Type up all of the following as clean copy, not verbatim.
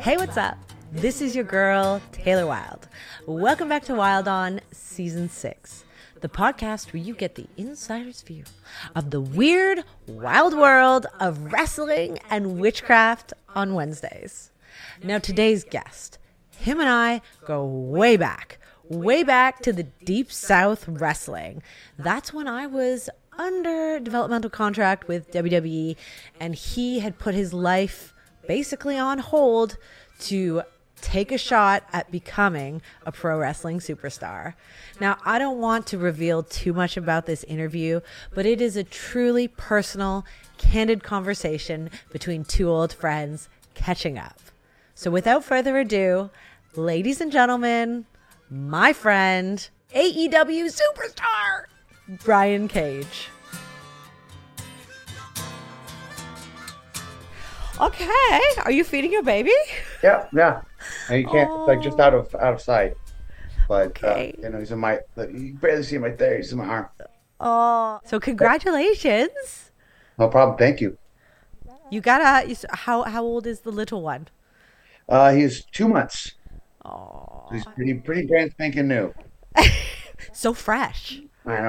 Hey, what's up? This is your girl, Taylor Wilde. Welcome back to Wilde On Season 6, the podcast where you get the insider's view of the weird, wild world of wrestling and witchcraft on Wednesdays. Now, today's guest, him and I go way back to the Deep South Wrestling. That's when I was under developmental contract with WWE, and he had put his life basically on hold to take a shot at becoming a pro wrestling superstar. Now, I don't want to reveal too much about this interview, but it is a truly personal, candid conversation between two old friends catching up. So without further ado, ladies and gentlemen, my friend, AEW superstar, Brian Cage. Okay, are you feeding your baby? Yeah. And you can't, like, just out of sight. But okay. He's in my, you can barely see him right there. He's in my arm. Oh, so congratulations! No problem. Thank you. You gotta. How old is the little one? He's 2 months. Oh, he's pretty brand spanking new. So fresh. I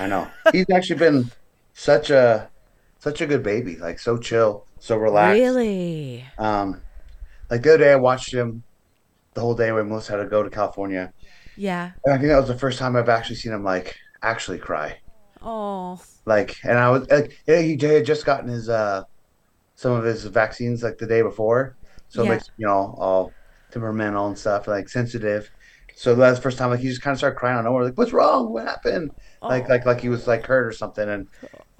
know. He's actually been such a good baby. Like, so chill, so relaxed. Really? Like the other day, I watched him the whole day when Melissa had to go to California. Yeah. And I think that was the first time I've actually seen him actually cry. Oh. And I was he had just gotten his some of his vaccines the day before, so yeah. All temperamental and stuff, sensitive. So that's the first time he just kind of started crying out of nowhere, what's wrong? What happened? Oh. Like he was hurt or something. And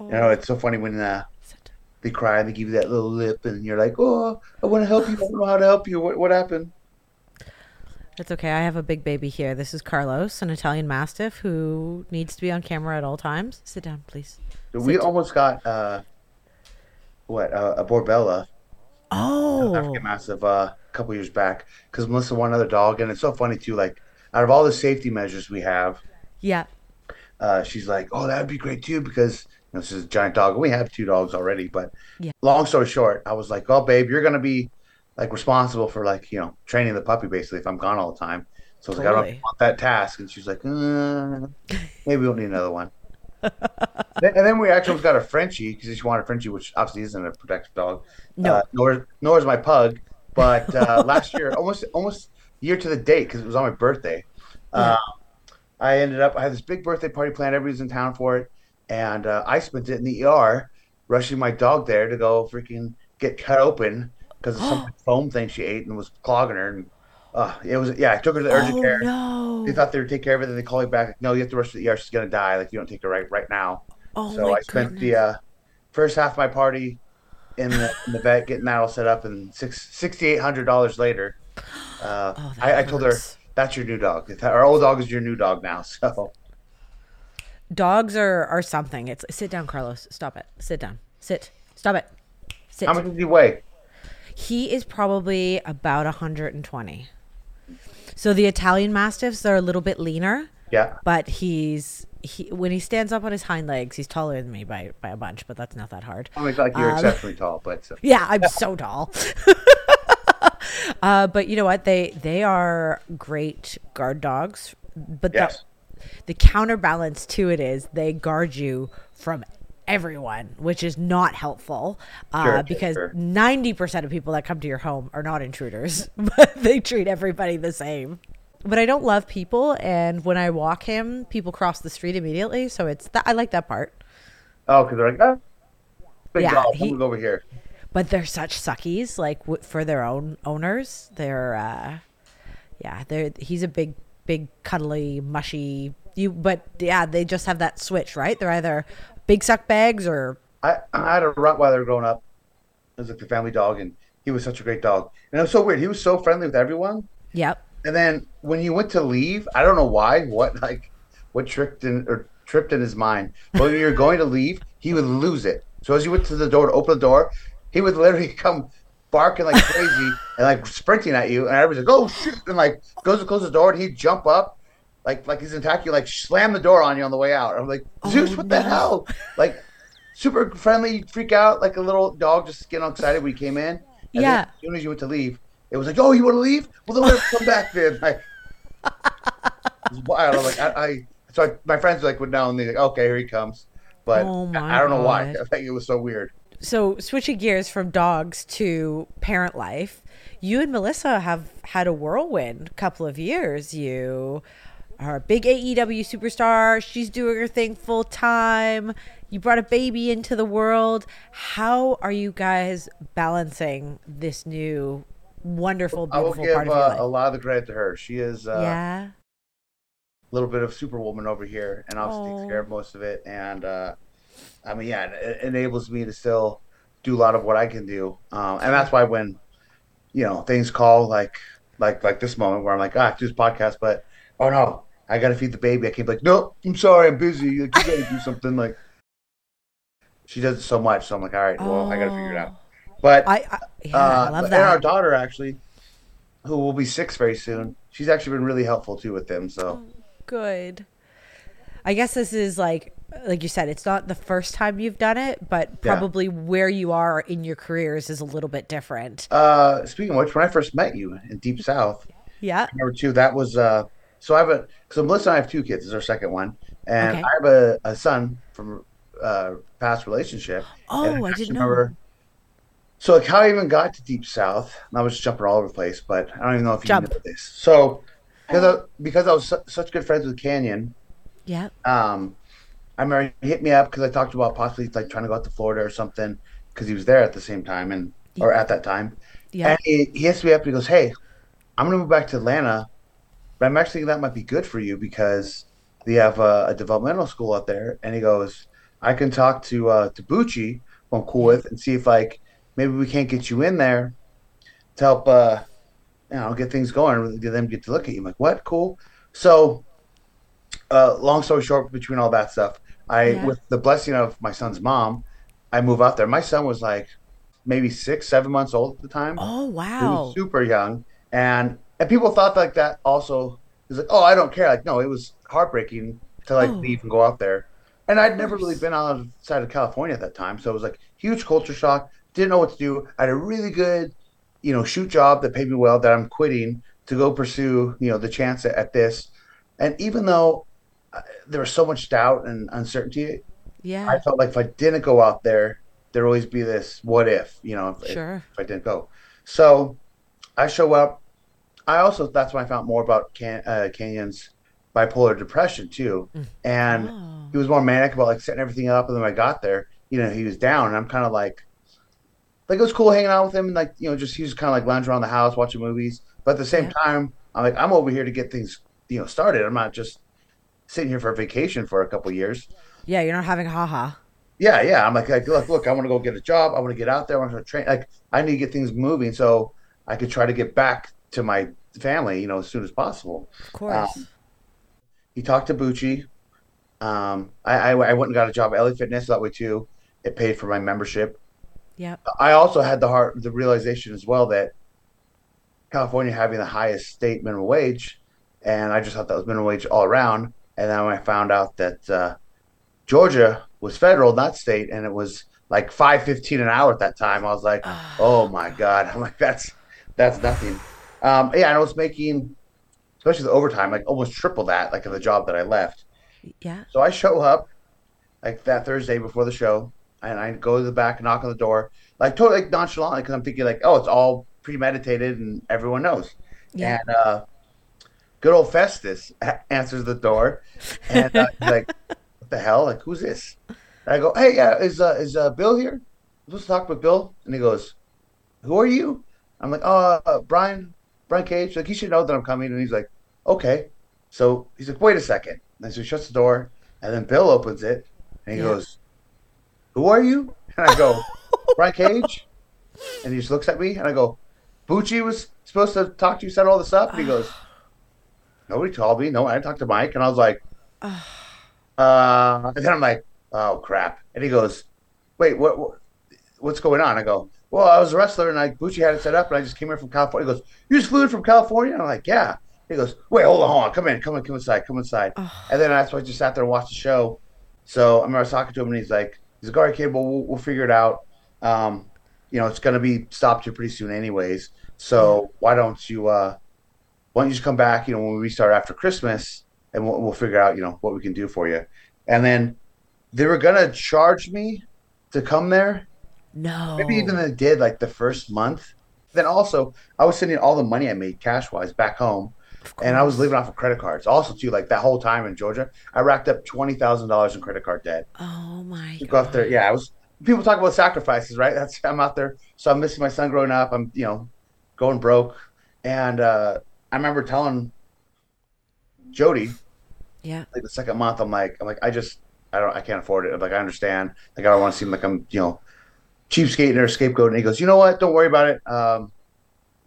it's so funny when they cry and they give you that little lip, and you're like, oh, I want to help you. I don't know how to help you. What happened? It's okay. I have a big baby here. This is Carlos, an Italian Mastiff who needs to be on camera at all times. Sit down, please. Almost got a Borbella. Oh, African Mastiff a couple years back because Melissa wanted another dog, and it's so funny too. Out of all the safety measures we have, yeah, she's like, "Oh, that would be great too," because this is a giant dog. We have 2 dogs already, but yeah. Long story short, I was like, "Oh, babe, you're gonna be responsible for training the puppy basically if I'm gone all the time." So I was totally. Like, "I don't want that task," and she's like, "Maybe we'll need another one." And then we actually got a Frenchie because she wanted a Frenchie, which obviously isn't a protective dog. No, nor is my pug. But last year, almost year to the date, because it was on my birthday, I had this big birthday party planned. Everybody's in town for it, and I spent it in the ER, rushing my dog there to go freaking get cut open because of some foam thing she ate and was clogging her. And I took her to the urgent care. No. They thought they would take care of it, then they called me back. No, you have to rush to the ER. She's gonna die. You don't take her right now. Oh, so I spent goodness. The first half of my party. In the vet, getting that all set up, and $6,800 later, I told her, that's your new dog. Our old dog is your new dog now. So dogs are something. It's sit down, Carlos. Stop it. Sit down. Sit. Stop it. Sit. How much does he weigh? He is probably about 120. So the Italian Mastiffs are a little bit leaner. Yeah. But when he stands up on his hind legs, he's taller than me by a bunch, but that's not that hard. I mean, you're exceptionally tall, but so. Yeah, I'm so tall. But you know what? They are great guard dogs, but yes. The counterbalance to it is they guard you from everyone, which is not helpful because 90% of people that come to your home are not intruders, but they treat everybody the same. But I don't love people, and when I walk him, people cross the street immediately. So I like that part. Oh, because they're like, big dog, move over here. But they're such suckies, for their own owners. They're, he's a big, big, cuddly, mushy. They just have that switch, right? They're either big suck bags or. I had a Rottweiler growing up. It was the family dog, and he was such a great dog. And it was so weird. He was so friendly with everyone. Yep. And then when he went to leave, I don't know why, what tripped in his mind. But when you're going to leave, he would lose it. So as you went to the door to open the door, he would literally come barking like crazy and sprinting at you. And everybody's like, "Oh shit!" and goes to close the door, and he'd jump up, like he's attacking you, slam the door on you on the way out. I'm like, Zeus, what the hell? Super friendly, you'd freak out like a little dog just getting all excited when he came in. And then as soon as you went to leave. It was like, oh, you want to leave? Well, then we have to come back then. It was wild. I'm like, so my friends like would now and they like, okay, here he comes. But I don't know why. I think it was so weird. So switching gears from dogs to parent life, you and Melissa have had a whirlwind couple of years. You are a big AEW superstar. She's doing her thing full time. You brought a baby into the world. How are you guys balancing this new wonderful, beautiful part of your life? I will give a lot of the credit to her. She is a little bit of superwoman over here and obviously takes care of most of it. And I mean, yeah, it enables me to still do a lot of what I can do. And that's why when, you know, things call like this moment where I'm like, I have to do this podcast, but oh no, I got to feed the baby. I can't be like, nope, I'm sorry, I'm busy. Like, you got to do something. Like, she does it so much. So I'm like, all right, well, I got to figure it out. But I love that. And our daughter, actually, who will be 6 very soon, she's actually been really helpful too with them. So good. I guess this is like you said, it's not the first time you've done it, but probably where you are in your careers is a little bit different. Speaking of which, when I first met you in Deep South, number 2, that was so Melissa and I have 2 kids. This is our second one, and I have a son from past relationship. Oh, I didn't know. So like how I even got to Deep South, and I was jumping all over the place, but I don't even know if you know this. So because I was such good friends with Canyon, I remember he hit me up because I talked about possibly like trying to go out to Florida or something because he was there at the same time or at that time. Yeah. And he hits me up and he goes, hey, I'm going to move back to Atlanta, but I'm actually thinking that might be good for you because they have a developmental school out there. And he goes, I can talk to Bucci, who I'm cool with, and see if like maybe we can't get you in there to help get things going and them get to look at you. I'm like, what? Cool. So long story short, between all that stuff, with the blessing of my son's mom, I move out there. My son was like maybe 6-7 months old at the time. Oh, wow. He was super young. And people thought like that also. It was like, oh, I don't care. Like, no, it was heartbreaking to leave and go out there. And I'd never really been outside of California at that time. So it was like huge culture shock. Didn't know what to do. I had a really good, shoot job that paid me well that I'm quitting to go pursue, the chance at this. And even though there was so much doubt and uncertainty, I felt like if I didn't go out there, there'd always be this what if, if I didn't go. So I show up. I also, that's when I found more about Canyon's bipolar depression too. And he was more manic about like setting everything up. And then when I got there, he was down and I'm kind of like it was cool hanging out with him. And he was kind of like lounging around the house, watching movies. But at the same time, I'm like, I'm over here to get things, started. I'm not just sitting here for a vacation for a couple of years. Yeah, you're not having a ha-ha. Yeah. I'm like look, I want to go get a job. I want to get out there. I want to train. Like, I need to get things moving so I could try to get back to my family, as soon as possible. Of course. He talked to Bucci. I went and got a job at LA Fitness that way too. It paid for my membership. Yeah. I also had the realization as well that California having the highest state minimum wage, and I just thought that was minimum wage all around. And then when I found out that Georgia was federal, not state, and it was like $5.15 an hour at that time, I was like, oh my God. I'm like, that's nothing. And I was making, especially the overtime, like almost triple that, like in the job that I left. Yeah. So I show up like that Thursday before the show, and I go to the back, knock on the door, like totally like, nonchalant, because I'm thinking like, oh, it's all premeditated and everyone knows. Yeah. And good old Festus answers the door, and he's like, what the hell? Like, who's this? And I go, hey, is Bill here? I'm supposed to talk with Bill. And he goes, who are you? I'm like, Brian Cage. Like, he should know that I'm coming. And he's like, okay. So he's like, wait a second. And so he shuts the door, and then Bill opens it, and he goes, who are you? And I go, Brian Cage. And he just looks at me, and I go, Bucci was supposed to talk to you, set all this up. And he goes, nobody called me. No, I talked to Mike. And I was like, and then I'm like, oh, crap. And he goes, wait, what's going on? I go, well, I was a wrestler, and Bucci had it set up, and I just came here from California. He goes, you just flew in from California? And I'm like, yeah. He goes, wait, hold on. Come inside. And then that's why I just sat there and watched the show. So I remember I was talking to him, and he's like, all right, kid, well, we'll figure it out. It's going to be stopped here pretty soon anyways. So why don't you just come back, you know, when we restart after Christmas, and we'll figure out, you know, what we can do for you. And then they were going to charge me to come there. No. Maybe even they did like the first month. Then also I was sending all the money I made cash wise back home. And I was living off of credit cards. Also, too, like that whole time in Georgia, I racked up $20,000 in credit card debt. Oh my God! There, yeah, I was. People talk about sacrifices, right? That's I'm out there. So I'm missing my son growing up. I'm, you know, going broke. And I remember telling Jody, yeah, like the second month, I'm like, I can't afford it. I'm like, I understand. Like, I don't want to seem like I'm, you know, cheapskating or scapegoating. And he goes, you know what? Don't worry about it.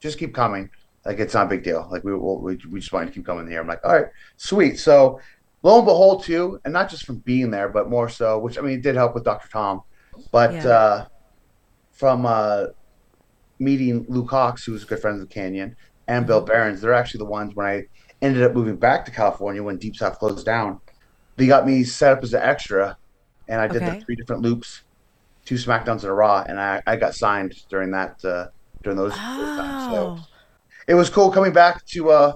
Just keep coming. Like, it's not a big deal. Like, we just wanted to keep coming here. I'm like, all right, sweet. So, lo and behold, too, and not just from being there, but more so, which, I mean, it did help with Dr. Tom. But yeah. From meeting Lou Cox, who was a good friend of Canyon, and Bill Barons, they're actually the ones when I ended up moving back to California when Deep South closed down. They got me set up as an extra, and I did the 3 different loops, 2 SmackDowns and a Raw, and I got signed during that during those times. So it was cool coming back to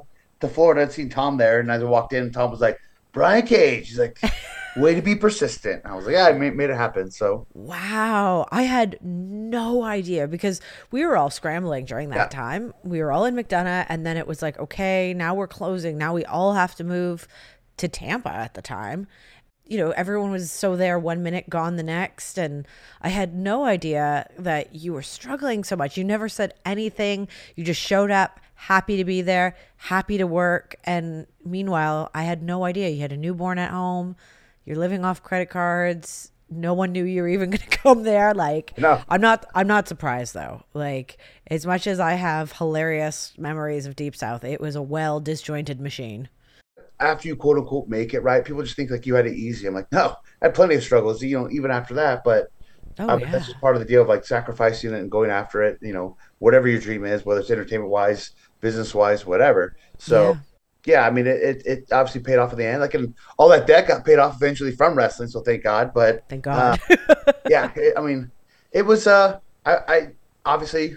Florida. I'd seen Tom there, and as I walked in, Tom was like, Brian Cage. He's like, way to be persistent. I was like, yeah, I made it happen. So wow. I had no idea because we were all scrambling during that time. We were all in McDonough, and then it was like, okay, now we're closing. Now we all have to move to Tampa at the time. You know, everyone was so there one minute, gone the next. And I had no idea that you were struggling so much. You never said anything. You just showed up, happy to be there, happy to work. And meanwhile, I had no idea. You had a newborn at home. You're living off credit cards. No one knew you were even going to come there. Like, no. I'm not surprised, though. Like, as much as I have hilarious memories of Deep South, it was a well-disjointed machine. After you quote unquote make it, right? People just think like you had it easy. I'm like, no, I had plenty of struggles, you know, even after that. But that's just part of the deal of like sacrificing it and going after it, you know, whatever your dream is, whether it's entertainment wise, business wise, whatever. So yeah, I mean, it obviously paid off in the end. Like, and all that debt got paid off eventually from wrestling. So thank God. But yeah, I mean, it was, I obviously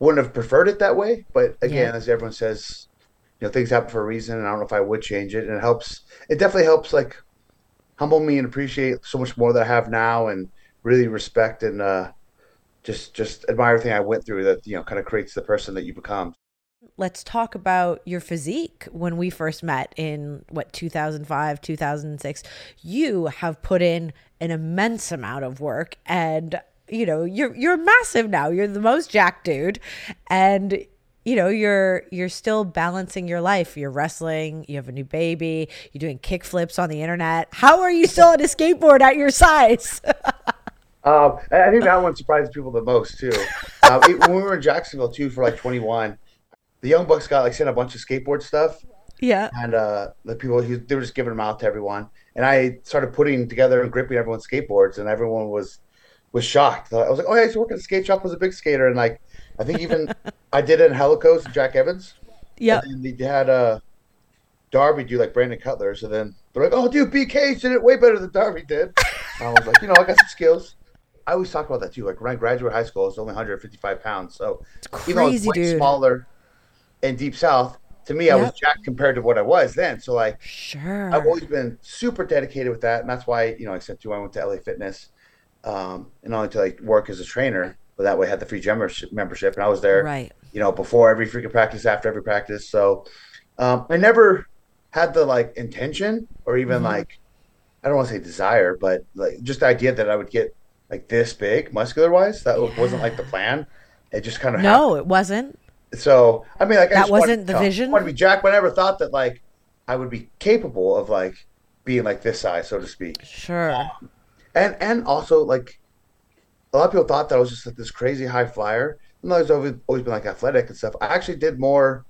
wouldn't have preferred it that way. But again, as everyone says, you know, things happen for a reason, and I don't know if I would change it. And it helps. It definitely helps, like, humble me and appreciate so much more that I have now, and really respect and just admire everything I went through. That, you know, kind of creates the person that you become. Let's talk about your physique. When we first met in 2005, 2006, you have put in an immense amount of work, and you know you're massive now. You're the most jacked dude, and you know, you're still balancing your life. You're wrestling. You have a new baby. You're doing kickflips on the internet. How are you still on a skateboard at your size? I think that one surprises people the most, too. When we were in Jacksonville, too, for like 21, the Young Bucks got like sent a bunch of skateboard stuff. Yeah. And the people, they were just giving them out to everyone. And I started putting together and gripping everyone's skateboards, and everyone was shocked. I was like, oh, yeah, I used to work at a skate shop. I was a big skater. And like, I think even I did it in Helico's and Jack Evans. Yeah. And then they had Darby do like Brandon Cutler. So then they're like, oh, dude, BK did it way better than Darby did. And I was like, you know, I got some skills. I always talk about that too. Like when I graduated high school, I was only 155 pounds. So it's crazy, even though I was smaller in Deep South, to me, I was jacked compared to what I was then. So like, sure, I've always been super dedicated with that. And that's why, you know, I went to LA Fitness and only to like work as a trainer. But that way I had the free gym membership, and I was there, you know, before every freaking practice, after every practice. So I never had the like intention or even like, I don't want to say desire, but like just the idea that I would get like this big muscular wise. That wasn't like the plan. It just kind of happened. No, it wasn't. So, I mean, like, that wasn't the vision. I wanted to be jacked, but I never thought that like I would be capable of like being like this size, so to speak. Sure. And also like, a lot of people thought that I was just like this crazy high flyer. And though I've always been like athletic and stuff, I actually did more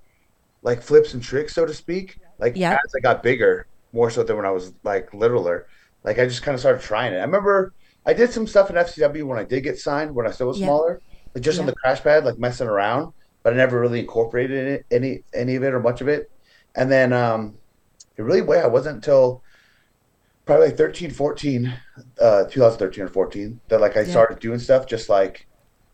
like flips and tricks, so to speak. Like as I got bigger, more so than when I was like littler. Like I just kind of started trying it. I remember I did some stuff in FCW when I did get signed, when I still was smaller, like just on the crash pad, like messing around. But I never really incorporated it, any of it or much of it. And then it really I wasn't until probably like 2013 or 14, that like I started doing stuff just like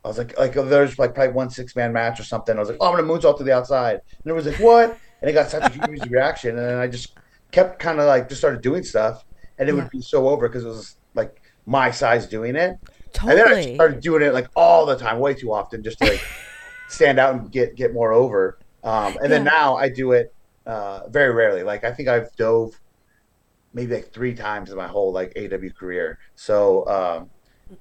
I was like there's like probably 1 6-man match or something. I was like, oh, I'm gonna moonsault to the outside. And everyone's like, what? And it got such a huge reaction. And then I just kept kind of like just started doing stuff, and it would be so over because it was like my size doing it. Totally. And then I started doing it like all the time, way too often, just to like stand out and get more over. And then now I do it very rarely. Like I think I've dove maybe like 3 times in my whole like AEW career. So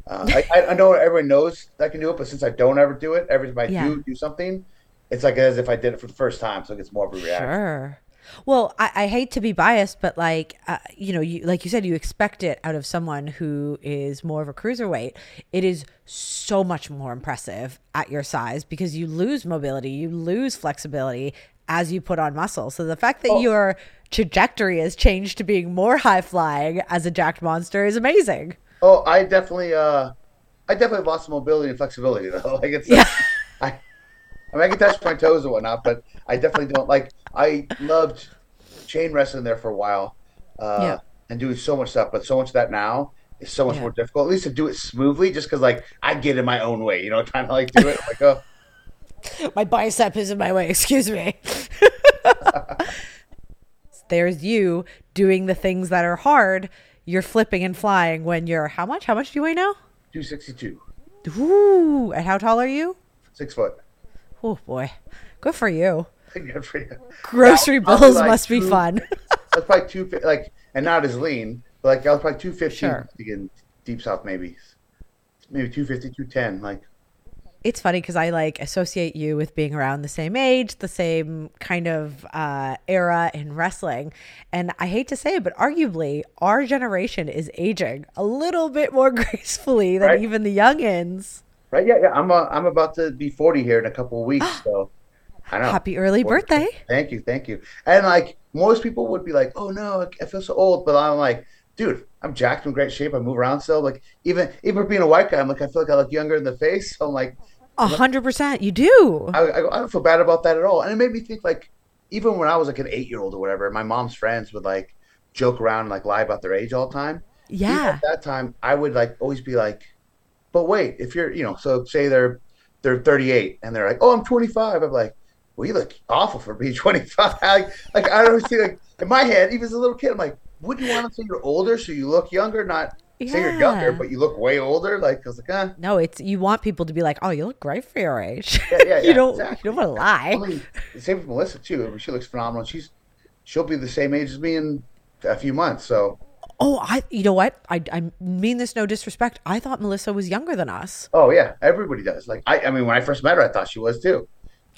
I know everyone knows I can do it, but since I don't ever do it, every time I do something, it's like as if I did it for the first time. So it gets more of a reaction. Sure. Well, I hate to be biased, but like, you know, you, like you said, you expect it out of someone who is more of a cruiserweight. It is so much more impressive at your size because you lose mobility, you lose flexibility as you put on muscle. So the fact that your trajectory has changed to being more high flying as a jacked monster is amazing. Oh, I definitely lost mobility and flexibility though. Like it's, I mean, I can touch my toes and whatnot, but I definitely don't like. I loved chain wrestling there for a while, and doing so much stuff. But so much of that now is so much more difficult. At least to do it smoothly, just because like I get in my own way, you know, trying to like do it. I'm like, oh, my bicep is in my way. Excuse me. There's you doing the things that are hard. You're flipping and flying when you're how much? How much do you weigh now? 262. Ooh, and how tall are you? 6 foot. Oh boy, good for you. Good for you. Grocery bowls like must be fun. That's probably and not as lean. But like I was probably 250 in Deep South, maybe 250, 210. Like it's funny because I like associate you with being around the same age, the same kind of era in wrestling, and I hate to say it, but arguably our generation is aging a little bit more gracefully than even the youngins. Right, yeah. I'm about to be 40 here in a couple of weeks, so I know. Happy early birthday! Thank you. And like most people would be like, "Oh no, I feel so old," but I'm like, "Dude, I'm jacked, I'm in great shape, I move around still." Like even being a white guy, I'm like, I feel like I look younger in the face. So I'm like, 100%, you do. I don't feel bad about that at all, and it made me think like, even when I was like an 8-year-old or whatever, my mom's friends would like joke around and like lie about their age all the time. Yeah. Even at that time, I would like always be like. But wait, if you're, you know, so say they're 38 and they're like, oh, I'm 25. I'm like, well, you look awful for being 25. Like I don't see, like in my head, even as a little kid, I'm like, wouldn't you want to say you're older so you look younger? Not say you're younger, but you look way older. Like I was like, no, it's you want people to be like, oh, you look great for your age. Yeah. You don't want to lie. I mean, same with Melissa too. She looks phenomenal. She'll be the same age as me in a few months. So. Oh, you know what? I mean this no disrespect. I thought Melissa was younger than us. Oh yeah, everybody does. Like I mean, when I first met her, I thought she was too.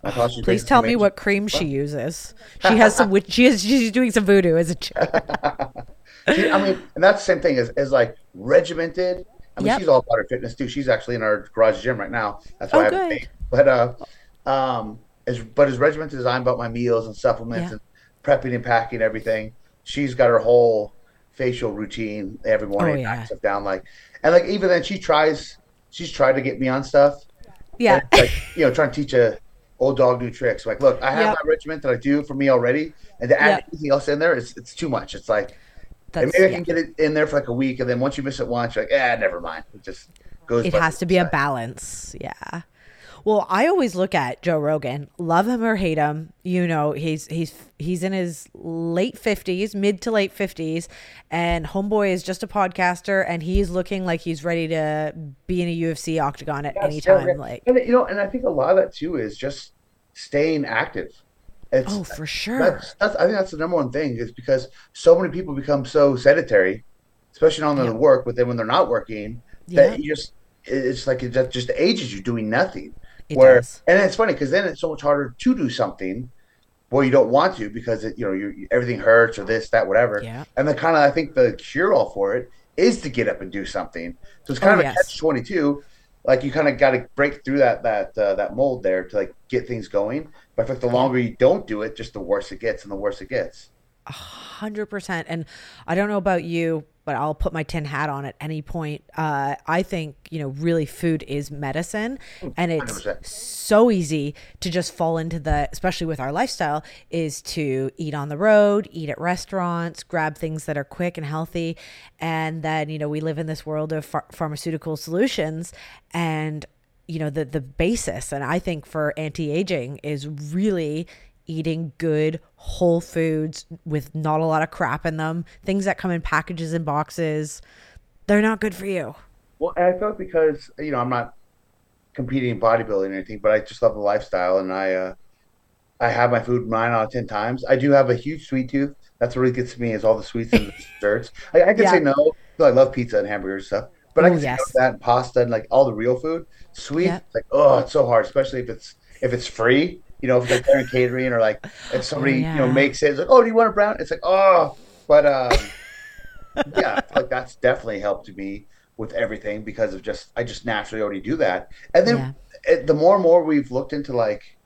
I thought she. Please tell me what cream she uses. She has some. She's doing some voodoo, isn't she? I mean, and that's the same thing as like regimented. I mean, she's all about her fitness too. She's actually in our garage gym right now. That's why I have a date. But as regimented as I'm about my meals and supplements and prepping and packing everything, she's got her whole. Facial routine every morning, stuff down like even then she's tried to get me on stuff. Yeah, it's like you know, trying to teach a old dog new tricks. Like, look, I have my regiment that I do for me already, and to add anything else in there, it's too much. It's like maybe I can get it in there for like a week, and then once you miss it once, you're like, never mind. It just goes. It has to be a balance. Yeah. Well, I always look at Joe Rogan, love him or hate him. You know, he's in his late 50s, mid to late 50s, and homeboy is just a podcaster, and he's looking like he's ready to be in a UFC octagon at any time. Yeah. Like, and, you know, and I think a lot of that too is just staying active. For sure. I think that's the number one thing is because so many people become so sedentary, especially on their work, but then when they're not working, that you just it's like it just ages you doing nothing. And it's funny because then it's so much harder to do something where you don't want to because it, you know, everything hurts or this, that, whatever. Yeah. And then kind of I think the cure all for it is to get up and do something. So it's kind of a catch-22. Like you kind of got to break through that mold there to like get things going. But I think the longer you don't do it, just the worse it gets and the worse it gets. 100%. And I don't know about you, but I'll put my tin hat on at any point. I think, you know, really food is medicine, and it's 100%. So easy to just fall into the, especially with our lifestyle, is to eat on the road, eat at restaurants, grab things that are quick and healthy. And then, you know, we live in this world of pharmaceutical solutions, and you know, the basis. And I think for anti-aging is really eating good whole foods with not a lot of crap in them. Things that come in packages and boxes, they're not good for you. Well, and I felt because, you know, I'm not competing in bodybuilding or anything, but I just love the lifestyle, and I have my food 9 out of 10 times. I do have a huge sweet tooth. That's what really gets me is all the sweets and desserts. I can say no. I love pizza and hamburgers and stuff, but I can say that and pasta and like all the real food. Sweet, like it's so hard, especially if it's free. You know, if like they're in catering or like if somebody you know makes it, it's like, oh, do you want a brown? It's like but yeah, like that's definitely helped me with everything because of just I just naturally already do that. And then the more and more we've looked into like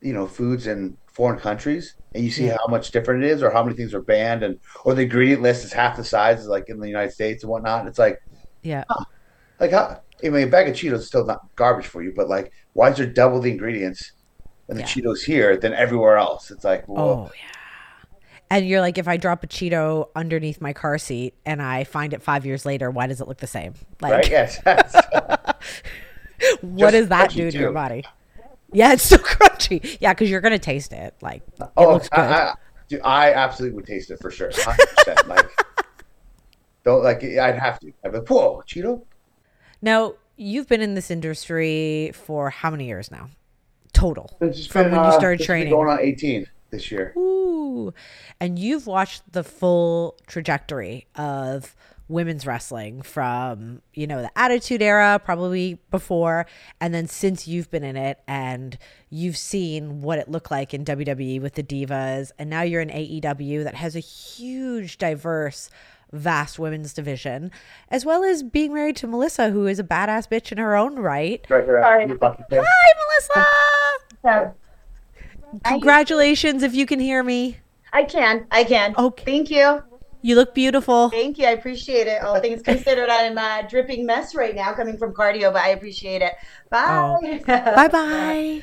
you know foods in foreign countries, and you see how much different it is, or how many things are banned, and or the ingredient list is half the size as like in the United States and whatnot. And it's like like how I mean, a bag of Cheetos is still not garbage for you, but like why is there double the ingredients? And the Cheetos here than everywhere else. It's like, whoa. Oh, yeah. And you're like, if I drop a Cheeto underneath my car seat and I find it 5 years later, why does it look the same? Like, right? Yes. What does that do to your body? Yeah, it's so crunchy. Yeah, because you're going to taste it. Like, it looks good. I absolutely would taste it for sure. 100%. Like, I'd have to. I'd be like, whoa, Cheeto? Now, you've been in this industry for how many years now? Total from when you started training, going on 18 this year. Ooh, and you've watched the full trajectory of women's wrestling from you know the Attitude Era, probably before, and then since you've been in it, and you've seen what it looked like in WWE with the divas, and now you're in AEW that has a huge, diverse, vast women's division, as well as being married to Melissa, who is a badass bitch in her own right. Hi, Melissa. Congratulations, if you can hear me. I can. Okay. Thank you. You look beautiful. Thank you. I appreciate it. All things considered, I'm a dripping mess right now coming from cardio, but I appreciate it. Bye. Oh. Bye-bye.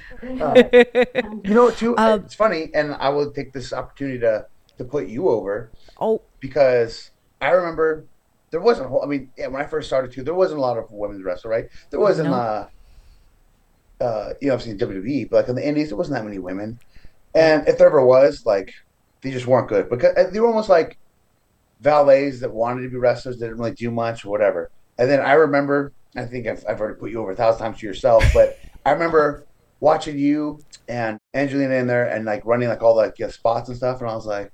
You know, too, it's funny, and I will take this opportunity to put you over. Oh. Because I remember there wasn't when I first started too, there wasn't a lot of women's wrestling, right? There wasn't you know, obviously WWE, but like in the indies there wasn't that many women. And if there ever was, like they just weren't good. Because they were almost like valets that wanted to be wrestlers, they didn't really do much or whatever. And then I remember I think I've already put you over 1,000 times to yourself, but I remember watching you and Angelina in there and like running like all the spots and stuff, and I was like,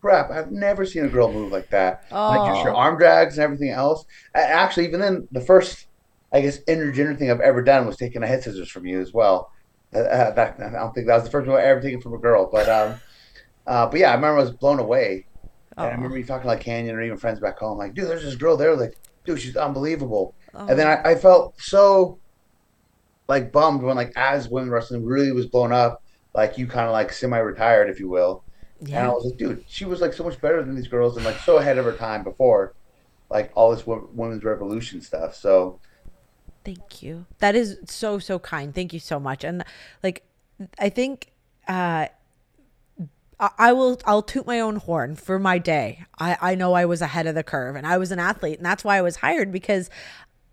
crap, I've never seen a girl move like that. Oh. Like just your arm drags and everything else. Actually, even then, the first, I guess, intergender thing I've ever done was taking a head scissors from you as well. I don't think that was the first one I ever taken from a girl. But yeah, I remember I was blown away. Oh. And I remember you talking like Canyon or even friends back home. Like, dude, there's this girl there. Like, dude, she's unbelievable. Oh. And then I felt so, like, bummed when, like, as women wrestling really was blown up, like, you kind of, like, semi-retired, if you will. Yeah. And I was like, dude, she was like so much better than these girls and like so ahead of her time before, like all this women's revolution stuff. So thank you. That is so, so kind. Thank you so much. And like, I think I'll toot my own horn for my day. I know I was ahead of the curve and I was an athlete, and that's why I was hired, because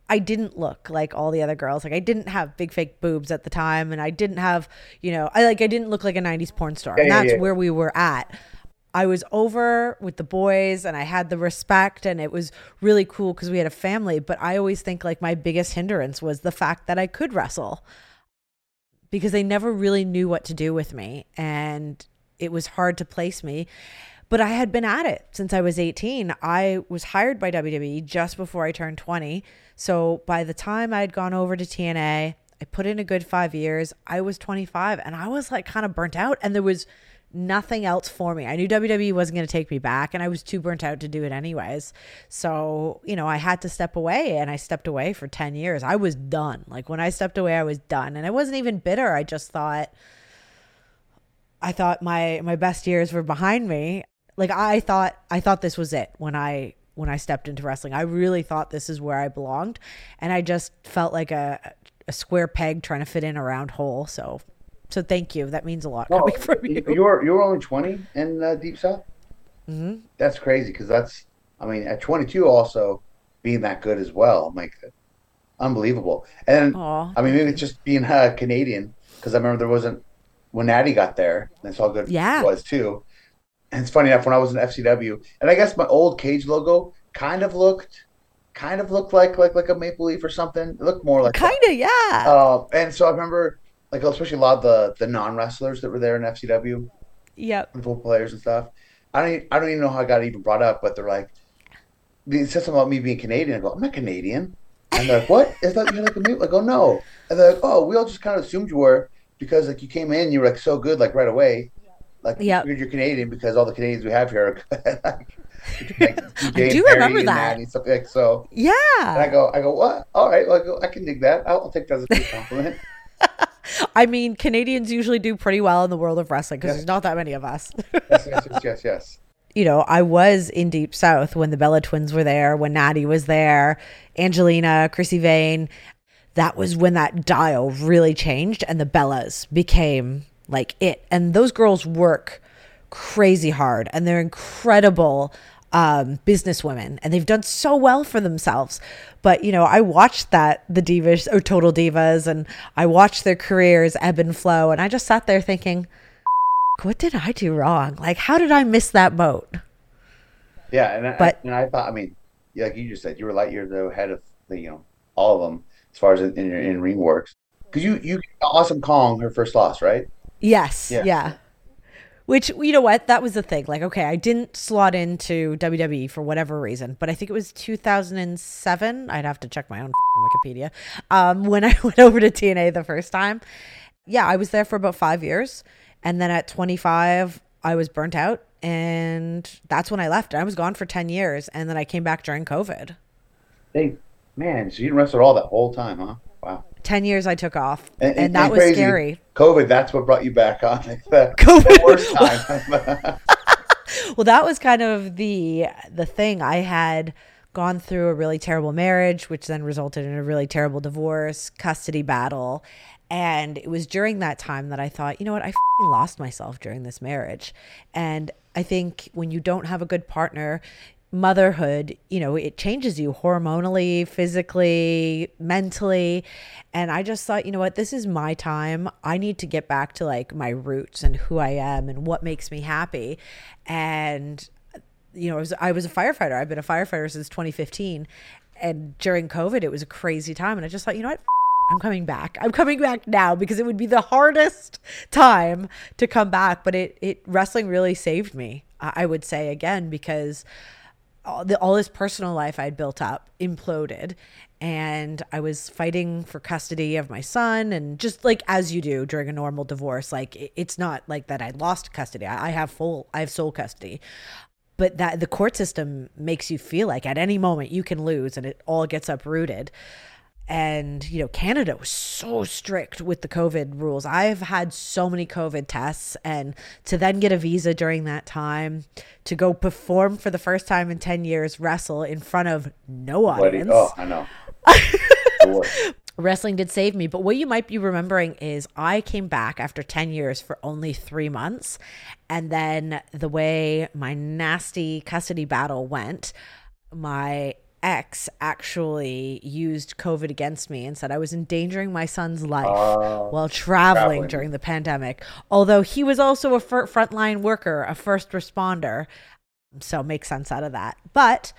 I didn't look like all the other girls. Like I didn't have big fake boobs at the time, and I didn't have, you know, I didn't look like a 90s porn star. And that's where we were at. I was over with the boys and I had the respect, and it was really cool because we had a family, but I always think like my biggest hindrance was the fact that I could wrestle because they never really knew what to do with me, and it was hard to place me. But I had been at it since I was 18. I was hired by WWE just before I turned 20. So by the time I had gone over to TNA, I put in a good 5 years. I was 25 and I was like kind of burnt out, and there was nothing else for me. I knew WWE wasn't going to take me back, and I was too burnt out to do it anyways. So, you know, I had to step away, and I stepped away for 10 years. I was done. Like when I stepped away, I was done, and I wasn't even bitter. I just thought, my best years were behind me. Like I thought this was it when I stepped into wrestling. I really thought this is where I belonged, and I just felt like a square peg trying to fit in a round hole. So thank you. That means a lot coming from you. You're only 20 in Deep South. Mm-hmm. That's crazy, because at 22 also being that good as well. I'm like, unbelievable. And aww, I mean, maybe it's just being Canadian, because I remember there wasn't, when Natty got there, that's all good it was too. And it's funny enough, when I was in FCW, and I guess my old Cage logo kind of looked like a maple leaf or something. It looked more like yeah. And so I remember, like, especially a lot of the non-wrestlers that were there in FCW. Yep. And full players and stuff. I don't even know how I got even brought up, but they're like, they said something about me being Canadian. I go, I'm not Canadian. And they're like, what? Is that you're like a mute? Like, oh no. And they're like, oh, we all just kind of assumed you were, because like you came in, you were like so good, like right away. Like, you're Canadian, because all the Canadians we have here are good. Like, I do remember that. And stuff like, so, yeah. And I go, what? All right, well, I can dig that. I'll take that as a good compliment. I mean, Canadians usually do pretty well in the world of wrestling, because there's not that many of us. Yes. You know, I was in Deep South when the Bella Twins were there, when Natty was there, Angelina, Chrissy Vane. That was when that dial really changed and the Bellas became like it. And those girls work crazy hard, and they're incredible business women, and they've done so well for themselves. But you know, I watched the Divas or Total Divas, and I watched their careers ebb and flow, and I just sat there thinking, what did I do wrong? Like, how did I miss that boat? Yeah, and I thought, I mean, like you just said, you were light years ahead of all of them as far as in ring works. Because you Awesome Kong her first loss, right? Yes. Yeah. Which, you know what, that was the thing. Like, okay, I didn't slot into WWE for whatever reason, but I think it was 2007. I'd have to check my own Wikipedia. When I went over to TNA the first time. Yeah, I was there for about 5 years. And then at 25, I was burnt out. And that's when I left. I was gone for 10 years. And then I came back during COVID. So you didn't wrestle at all that whole time, huh? Wow. 10 years I took off, and that was crazy. Scary. COVID, that's what brought you back on. COVID. Worst time. Well, that was kind of the thing. I had gone through a really terrible marriage, which then resulted in a really terrible divorce, custody battle. And it was during that time that I thought, you know what, I f***ing lost myself during this marriage. And I think when you don't have a good partner, motherhood, you know, it changes you hormonally, physically, mentally. And I just thought, you know what, this is my time. I need to get back to like my roots and who I am and what makes me happy. And, you know, I was a firefighter. I've been a firefighter since 2015. And during COVID, it was a crazy time. And I just thought, you know what, I'm coming back. I'm coming back now, because it would be the hardest time to come back. But wrestling really saved me, I would say, again, because all this personal life I'd built up imploded, and I was fighting for custody of my son. And just like as you do during a normal divorce, like it's not like that I lost custody. I have sole custody, but that the court system makes you feel like at any moment you can lose, and it all gets uprooted. And, you know, Canada was so strict with the COVID rules. I've had so many COVID tests, and to then get a visa during that time to go perform for the first time in 10 years, wrestle in front of no audience. Oh, I know. Wrestling did save me. But what you might be remembering is I came back after 10 years for only 3 months. And then the way my nasty custody battle went, my ex actually used COVID against me and said I was endangering my son's life while traveling during the pandemic, although he was also a frontline worker, a first responder, so make sense out of that. But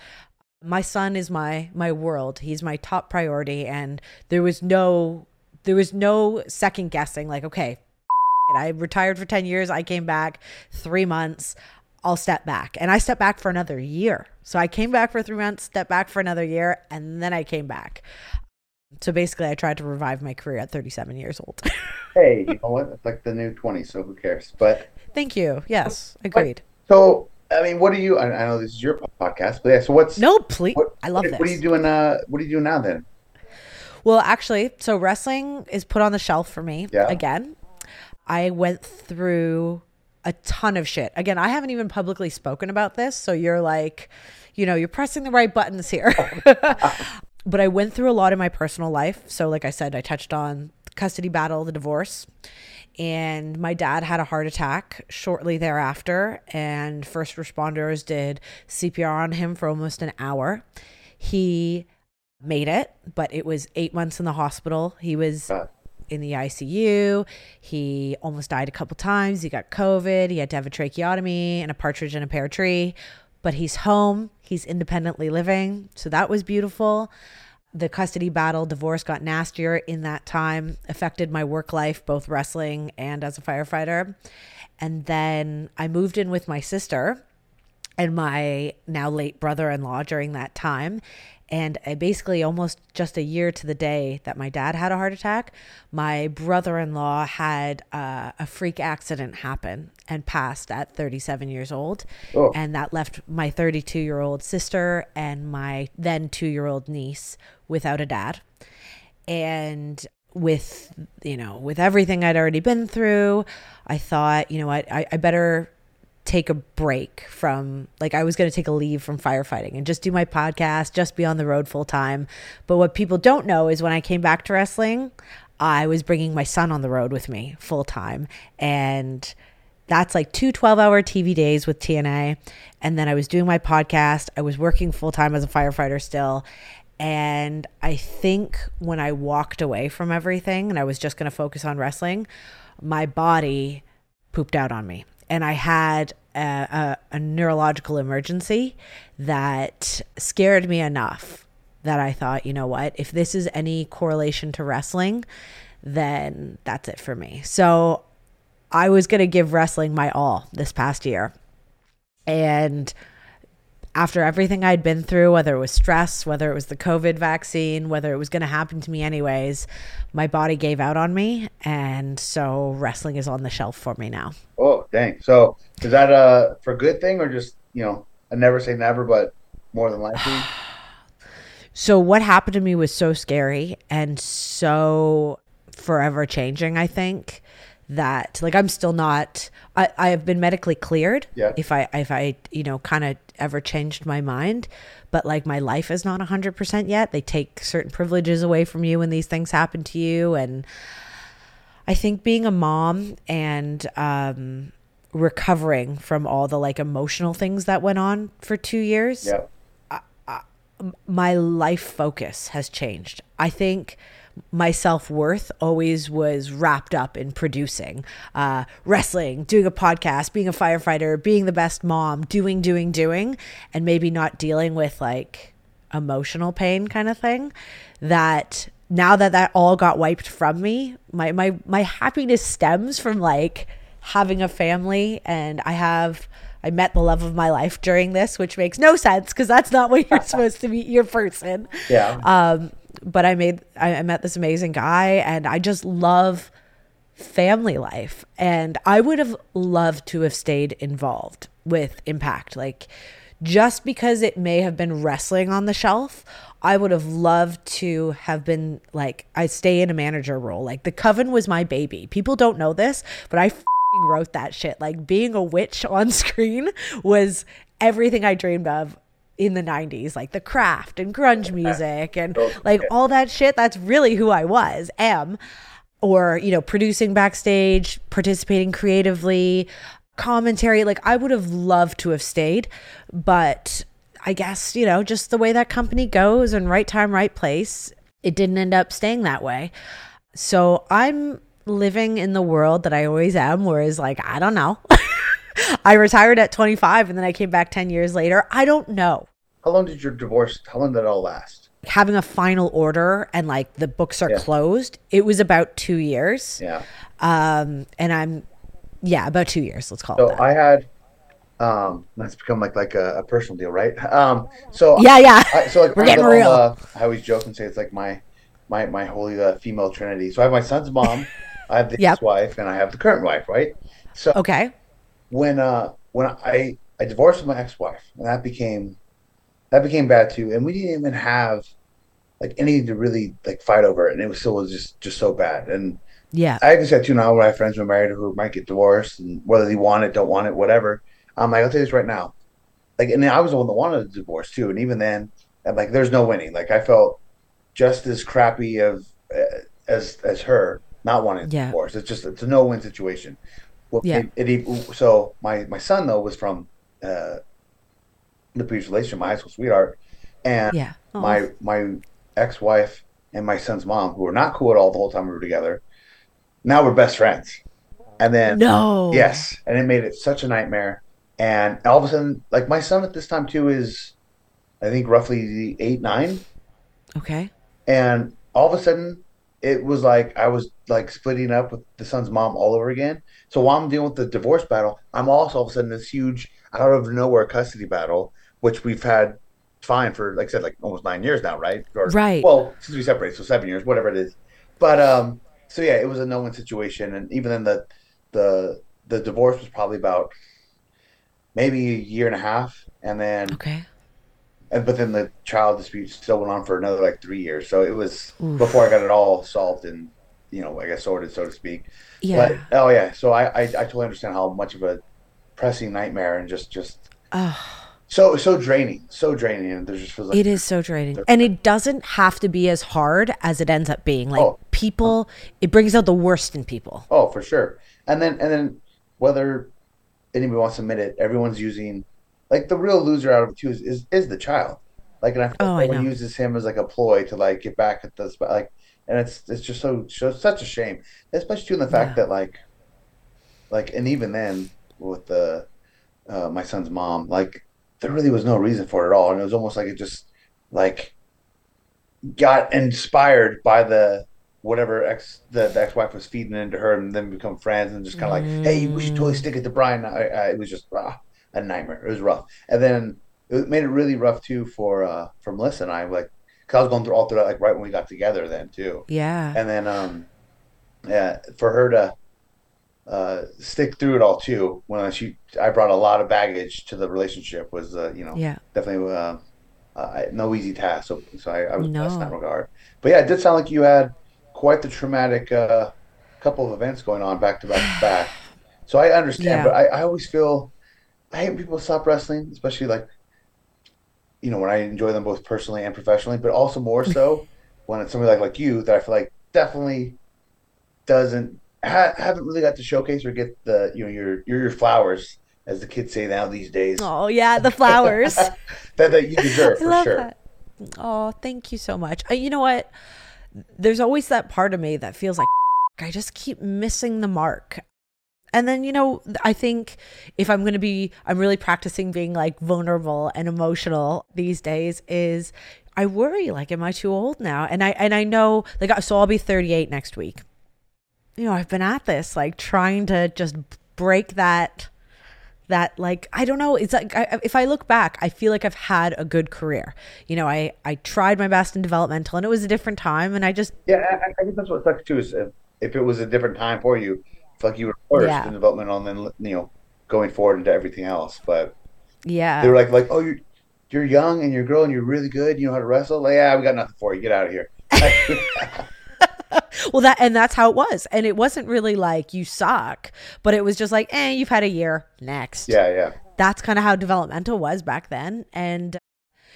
my son is my world. He's my top priority, and there was no second guessing. Like, okay, I retired for 10 years, I came back 3 months, I'll step back. And I stepped back for another year. So I came back for 3 months, stepped back for another year, and then I came back. So basically, I tried to revive my career at 37 years old. Hey, you know what? It's like the new 20, so who cares? But thank you. Yes, agreed. So, I mean, what do you? I know this is your podcast, but yeah. So what's? No, please. I love this. What are you doing? What are you doing now then? Well, actually, so wrestling is put on the shelf for me again. I went through a ton of shit. Again, I haven't even publicly spoken about this, so you're like, you know, you're pressing the right buttons here. But I went through a lot in my personal life. So like I said, I touched on the custody battle, the divorce, and my dad had a heart attack shortly thereafter, and first responders did CPR on him for almost an hour. He made it, but it was 8 months in the hospital. He was in the ICU. He almost died a couple times. He got COVID. He had to have a tracheotomy and a partridge in a pear tree, but he's home. He's independently living. So that was beautiful. The custody battle, divorce got nastier in that time, affected my work life, both wrestling and as a firefighter. And then I moved in with my sister and my now late brother-in-law during that time. And I basically almost just a year to the day that my dad had a heart attack, my brother-in-law had a freak accident happen and passed at 37 years old. Oh. And that left my 32-year-old sister and my then 2-year-old niece without a dad. And with, you know, with everything I'd already been through, I thought, you know what, I better take a break from, like, I was going to take a leave from firefighting and just do my podcast, just be on the road full time. But what people don't know is when I came back to wrestling, I was bringing my son on the road with me full time. And that's like two 12-hour TV days with TNA. And then I was doing my podcast. I was working full time as a firefighter still. And I think when I walked away from everything and I was just going to focus on wrestling, my body pooped out on me. And I had a neurological emergency that scared me enough that I thought, you know what, if this is any correlation to wrestling, then that's it for me. So I was going to give wrestling my all this past year. And after everything I'd been through, whether it was stress, whether it was the COVID vaccine, whether it was going to happen to me anyways, my body gave out on me. And so wrestling is on the shelf for me now. Oh, dang. So is that a for good thing or just, you know, I never say never, but more than likely? So what happened to me was so scary and so forever changing, I think, that like I'm still not, I have been medically cleared. Yeah. If I, you know, kind of ever changed my mind, but like my life is not 100% yet. They take certain privileges away from you when these things happen to you. And I think being a mom and recovering from all the like emotional things that went on for 2 years, yep. My life focus has changed. I think my self-worth always was wrapped up in producing, wrestling, doing a podcast, being a firefighter, being the best mom, doing, and maybe not dealing with like emotional pain kind of thing. That now that all got wiped from me, my happiness stems from like having a family, and I met the love of my life during this, which makes no sense because that's not what you're supposed to meet your person. Yeah. But I met this amazing guy, and I just love family life. And I would have loved to have stayed involved with Impact. Like, just because it may have been wrestling on the shelf, I would have loved to have been like, I stay in a manager role. Like, the Coven was my baby. People don't know this, but I wrote that shit. Like, being a witch on screen was everything I dreamed of in the 90s, like The Craft and grunge music and like all that shit. That's really who I was, or, you know, producing backstage, participating creatively, commentary. Like, I would have loved to have stayed, but I guess, you know, just the way that company goes and right time, right place, it didn't end up staying that way. So I'm living in the world that I always am, whereas like, I don't know. I retired at 25 and then I came back 10 years later. I don't know. How long did it all last? Having a final order and like the books are closed. It was about 2 years. Yeah. And I'm, about 2 years. Let's call it that. So I had, that's become like a personal deal, right? So like, we're getting real. I always joke and say it's like my holy female trinity. So I have my son's mom, I have the ex-wife, and I have the current wife, right? So okay. When I divorced my ex-wife, and that became bad too, and we didn't even have like anything to really like fight over, and it was still just so bad. And I just had two now where I have friends who are married who might get divorced, and whether they want it, don't want it, whatever. I'm like, I'll tell you this right now, like, and I was the one that wanted a divorce too, and even then, I'm like, there's no winning. Like, I felt just as crappy as her not wanting a divorce. It's a no-win situation. Well, so my son though was from the previous relationship, my high school sweetheart, and my ex-wife and my son's mom, who were not cool at all the whole time we were together, now we're best friends. And then yes, and it made it such a nightmare. And all of a sudden, like, my son at this time too is, I think, roughly 8, 9. Okay. And all of a sudden, it was like I was like splitting up with the son's mom all over again. So while I'm dealing with the divorce battle, I'm also all of a sudden this huge out of nowhere custody battle, which we've had fine for, like I said, like almost 9 years now, right? Or, right. Well, since we separated, so 7 years, whatever it is. But so yeah, it was a no-win situation, and even then the divorce was probably about maybe a year and a half, and then okay. And but then the child dispute still went on for another like 3 years. So it was before I got it all solved and, you know, I guess sorted, so to speak. Yeah. But, oh yeah. So I totally understand how much of a pressing nightmare and just so draining. And there's just feels like it is so draining, and it doesn't have to be as hard as it ends up being. Like people, it brings out the worst in people. Oh, for sure. And then whether anybody wants to admit it, everyone's using. Like, the real loser out of it, too, is the child. Like, and I feel like everyone uses him as, like, a ploy to, like, get back at this. Like, and it's just so such a shame. Especially, too, in the fact that, like, and even then with the my son's mom, like, there really was no reason for it at all. And it was almost like it just, like, got inspired by the whatever the ex-wife was feeding into her and then become friends and just kind of like, hey, we should totally stick it to Brian. It was just, a nightmare. It was rough, and then it made it really rough too for Melissa and I. Like, cause I was going through all through that, like right when we got together, then too. Yeah. And then, yeah, for her to stick through it all too. When I brought a lot of baggage to the relationship. Was definitely no easy task. So I was blessed in that regard. But yeah, it did sound like you had quite the traumatic couple of events going on back to back to back. So I understand, but I always feel. I hate when people stop wrestling, especially like, you know, when I enjoy them both personally and professionally, but also more so when it's somebody like you that I feel like definitely doesn't haven't really got to showcase or get the, you know, your flowers, as the kids say now these days. Oh yeah, the flowers that you deserve. I for love sure. That. Oh, thank you so much. You know what? There's always that part of me that feels like I just keep missing the mark. And then, you know, I think if I'm going to be, I'm really practicing being like vulnerable and emotional these days is I worry, like, am I too old now? And I know, like, so I'll be 38 next week. You know, I've been at this, like, trying to just break that, like, I don't know. It's like, if I look back, I feel like I've had a good career. You know, I tried my best in developmental and it was a different time. And I just. Yeah, I think that's what sucks too, is if it was a different time for you. Like you were first in development on, then, you know, going forward into everything else. But yeah, they were like, oh, you're young and you're a girl and you're really good. You know how to wrestle. Like, yeah, we got nothing for you. Get out of here. Well, that's how it was. And it wasn't really like you suck, but it was just like, you've had a year. Next. Yeah. Yeah. That's kind of how developmental was back then. And,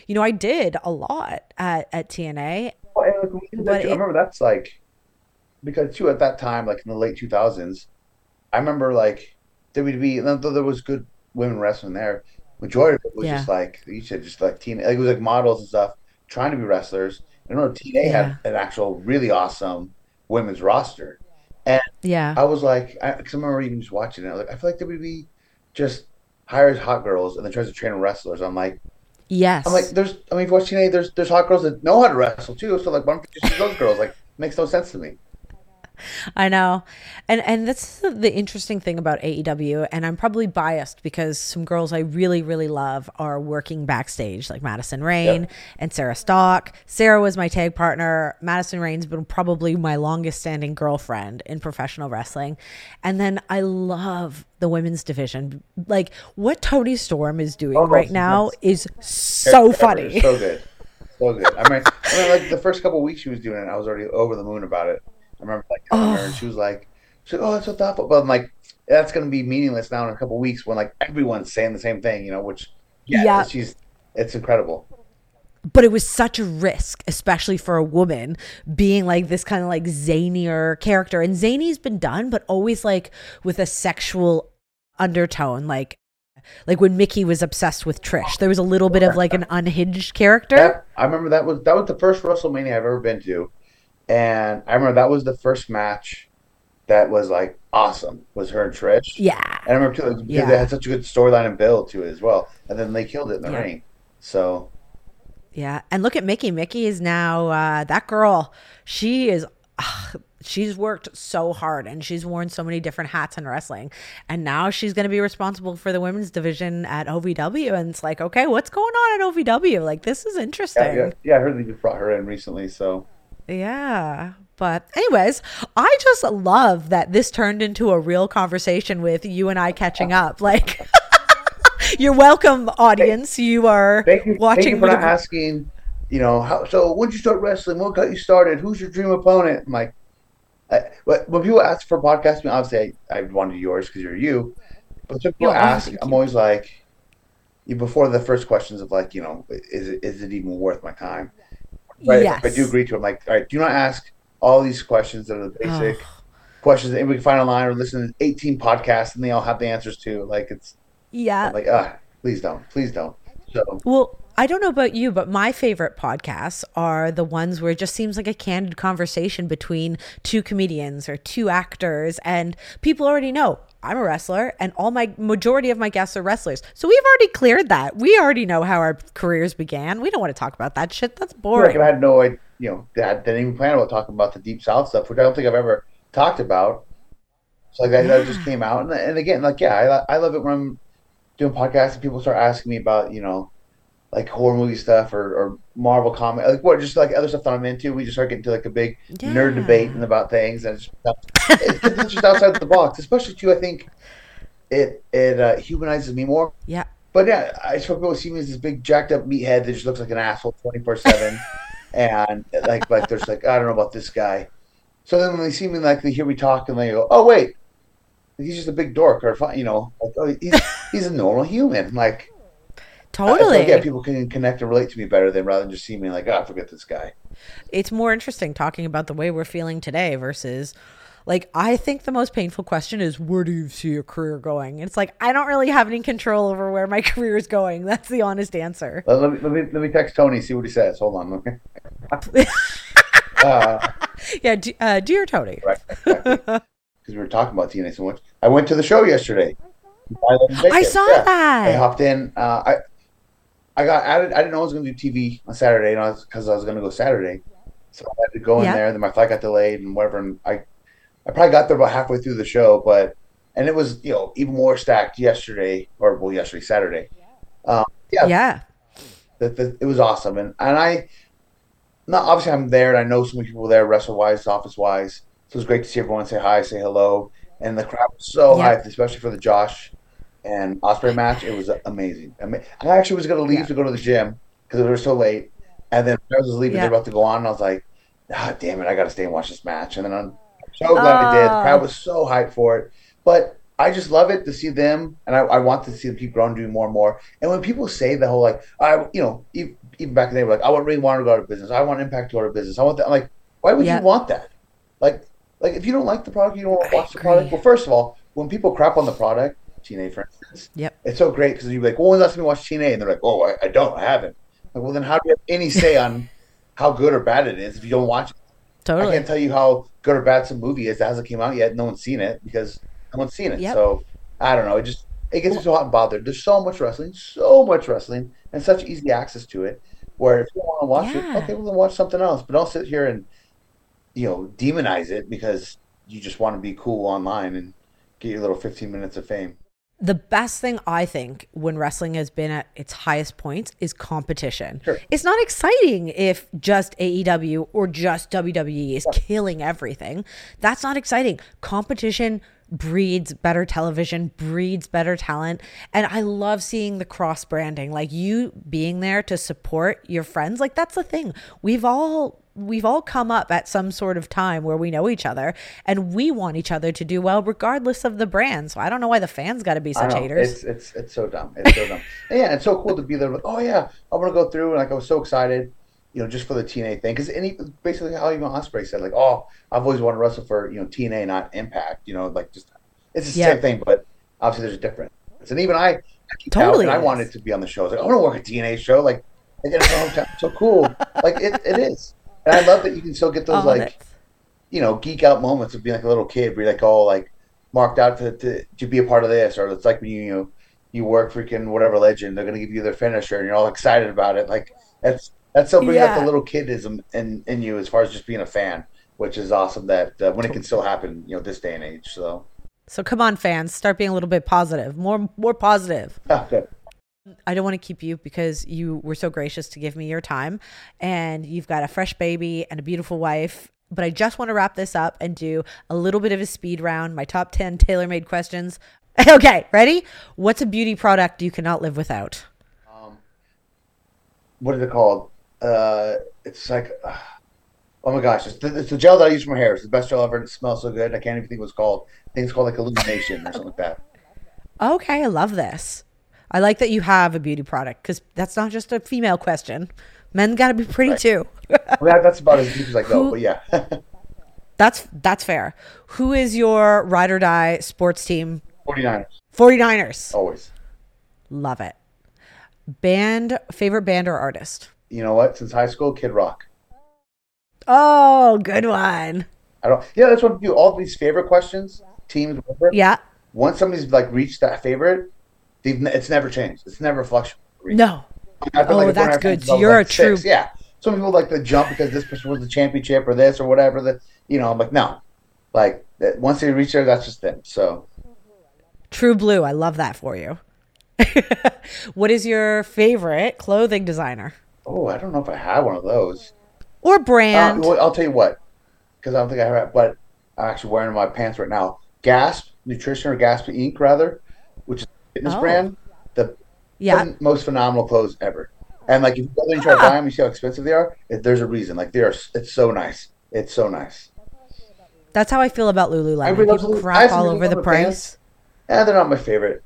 you know, I did a lot at TNA. Well, and like, I remember that's like. Because, too, at that time, like in the late 2000s, I remember, like, WWE, though there was good women wrestling there, majority of it was just, like, you said, just, like, TNA. Like, it was, like, models and stuff trying to be wrestlers. I remember TNA had an actual really awesome women's roster. And I was, like, because I remember even just watching it. I was like, I feel like WWE just hires hot girls and then tries to train wrestlers. I'm like. Yes. I'm like, if you watch TNA, there's hot girls that know how to wrestle, too. So, like, why don't you just use those girls? Like, makes no sense to me. I know. And that's the interesting thing about AEW. And I'm probably biased because some girls I really, really love are working backstage, like Madison Rayne and Sarah Stock. Sarah was my tag partner. Madison Rayne's been probably my longest standing girlfriend in professional wrestling. And then I love the women's division. Like what Tony Storm is doing now is so funny. So good. So good. I mean, like the first couple of weeks she was doing it, I was already over the moon about it. I remember like telling her, and she was like, "Oh, that's so thoughtful." But I'm like, that's going to be meaningless now in a couple of weeks when like everyone's saying the same thing, you know. Which, it's incredible. But it was such a risk, especially for a woman being like this kind of like zanier character, and zany's been done, but always like with a sexual undertone, like. like when Mickey was obsessed with Trish. There was a little bit of like an unhinged character. Yep. I remember that was the first WrestleMania I've ever been to. And I remember that was the first match that was like awesome, was her and Trish. Yeah. And I remember too, because they had such a good storyline and build to it as well. And then they killed it in the ring. So. Yeah. And look at Mickey. Mickey is now that girl. She is. She's worked so hard and she's worn so many different hats in wrestling. And now she's going to be responsible for the women's division at OVW. And it's like, okay, what's going on at OVW? Like, this is interesting. Yeah, I heard they just brought her in recently. So, yeah. But anyways, I just love that this turned into a real conversation with you and I catching up. Like, you're welcome, audience. You are watching. Thank you for not asking, so when'd you start wrestling? What got you started? Who's your dream opponent? I'm like, when people ask for podcasting, obviously I wanted yours because you're you. But when people ask, I'm always like, before the first questions of like, is it even worth my time? But yes. I do agree to it. I'm like, all right, do not ask all these questions that are the basic questions that we can find online or listen to 18 podcasts and they all have the answers to. Like it's I'm like, please don't. So I don't know about you, but my favorite podcasts are the ones where it just seems like a candid conversation between two comedians or two actors, and people already know I'm a wrestler and majority of my guests are wrestlers. So we've already cleared that. We already know how our careers began. We don't want to talk about that shit. That's boring. I had no idea, I didn't even plan about talking about the Deep South stuff, which I don't think I've ever talked about. So like that just came out. And again, like, I love it when I'm doing podcasts and people start asking me about, like horror movie stuff or Marvel comic, like what, just like other stuff that I'm into. We just start getting to like a big nerd debate and about things, and it's just outside the box. Especially too, I think it humanizes me more. Yeah. But yeah, I just people see me as this big jacked up meathead that just looks like an asshole 24/7, and like there's like I don't know about this guy. So then when they see me, like they hear me talk and they go, oh wait, he's just a big dork, or like, oh, he's a normal human, I'm like. Totally. Yeah, people can connect and relate to me better rather than just see me like, oh, forget this guy. It's more interesting talking about the way we're feeling today versus like, I think the most painful question is, where do you see your career going? It's like, I don't really have any control over where my career is going. That's the honest answer. Let me text Tony, see what he says. Hold on. Okay. Dear Tony. Right. Exactly. Because we were talking about TNA so much. I went to the show yesterday. I saw that. I hopped in. I got added. I didn't know I was going to do TV on Saturday because I was going to go Saturday. So I had to go in there. And then my flight got delayed and whatever. And I probably got there about halfway through the show. And it was, even more stacked yesterday, Saturday. Yeah. It was awesome. Obviously I'm there and I know so many people there, wrestle-wise, office-wise. So it was great to see everyone say hi, say hello. And the crowd was so hyped, especially for the Josh and Osprey match. It was amazing. I actually was going to leave to go to the gym because we were so late. And then I was leaving, they were about to go on. And I was like, ah, damn it, I got to stay and watch this match. And then I'm so glad I did. The crowd was so hyped for it. But I just love it to see them. And I want to see them keep growing, doing more and more. And when people say the whole, like, even back in the day, were like, I really want to go out of business. I want Impact to go out of business. I want that. I'm like, why would you want that? Like, if you don't like the product, you don't want to watch the product. Well, first of all, when people crap on the product, TNA, for instance, it's so great because you're like, well, when's the last time you watched TNA? And they're like, oh, I don't. I haven't. Like, well, then how do you have any say on how good or bad it is if you don't watch it? Totally. I can't tell you how good or bad some movie is that hasn't come out yet. No one's seen it because no one's seen it. Yep. So, I don't know. It gets me so hot and bothered. There's so much wrestling, and such easy access to it where if you want to watch it, okay, well, then watch something else. But don't sit here and demonize it because you just want to be cool online and get your little 15 minutes of fame. The best thing I think when wrestling has been at its highest points is competition. Sure. It's not exciting if just AEW or just WWE is killing everything. That's not exciting. Competition breeds better television, breeds better talent. And I love seeing the cross branding, like you being there to support your friends. Like that's the thing. We've all come up at some sort of time where we know each other and we want each other to do well regardless of the brand. So I don't know why the fans got to be such haters. It's so dumb. It's so dumb. And yeah, it's so cool to be there. Like, oh yeah, I want to go through. And like I was so excited, just for the TNA thing. Because basically how even Ospreay said, like, oh, I've always wanted to wrestle for, TNA, not Impact. Like just it's the same thing, but obviously there's a difference. And even I totally. And I wanted to be on the show. I was like, I want to work at TNA show. Like, I get it all the time. So cool. Like, it is. And I love that you can still get those, geek out moments of being like a little kid where you're like all like marked out to be a part of this. Or it's like when you work freaking whatever legend, they're going to give you their finisher and you're all excited about it. Like, that's still bringing out the little kidism in you as far as just being a fan, which is awesome that when it can still happen, this day and age. So come on, fans, start being a little bit positive, more positive. Okay. I don't want to keep you because you were so gracious to give me your time and you've got a fresh baby and a beautiful wife. But I just want to wrap this up and do a little bit of a speed round, my top 10 tailor-made questions. Okay, ready? What's a beauty product you cannot live without? What is it called? It's like, oh my gosh, it's the gel that I use for my hair. It's the best gel ever and it smells so good. I can't even think what it's called. I think it's called like Illumination or something like that. Okay, I love this. I like that you have a beauty product because that's not just a female question. Men got to be pretty too. Well, that's about as deep as I go, but yeah. That's fair. Who is your ride or die sports team? 49ers. Always. Love it. Band, favorite band or artist? You know what? Since high school, Kid Rock. Oh, good one. That's what we do. All of these favorite questions, teams, whatever. Yeah. Once somebody's like reached that favorite, it's never changed. It's never fluctuated. No. That's good. You're a true. Yeah. Some people like to jump because this person was the championship or this or whatever. I'm like, no. Like, once they reach there, that's just them. So. True blue. I love that for you. What is your favorite clothing designer? Oh, I don't know if I have one of those. Or brand. I'll tell you what. Because I don't think I have it, but I'm actually wearing my pants right now. Gasp Nutrition or Gasp Inc. rather, which is a fitness brand. The most phenomenal clothes ever. And like if you go there and try to buy them, you see how expensive they are. There's a reason. Like it's so nice. It's so nice. That's how I feel about Lululemon. People crap all over the price. Yeah, they're not my favorite.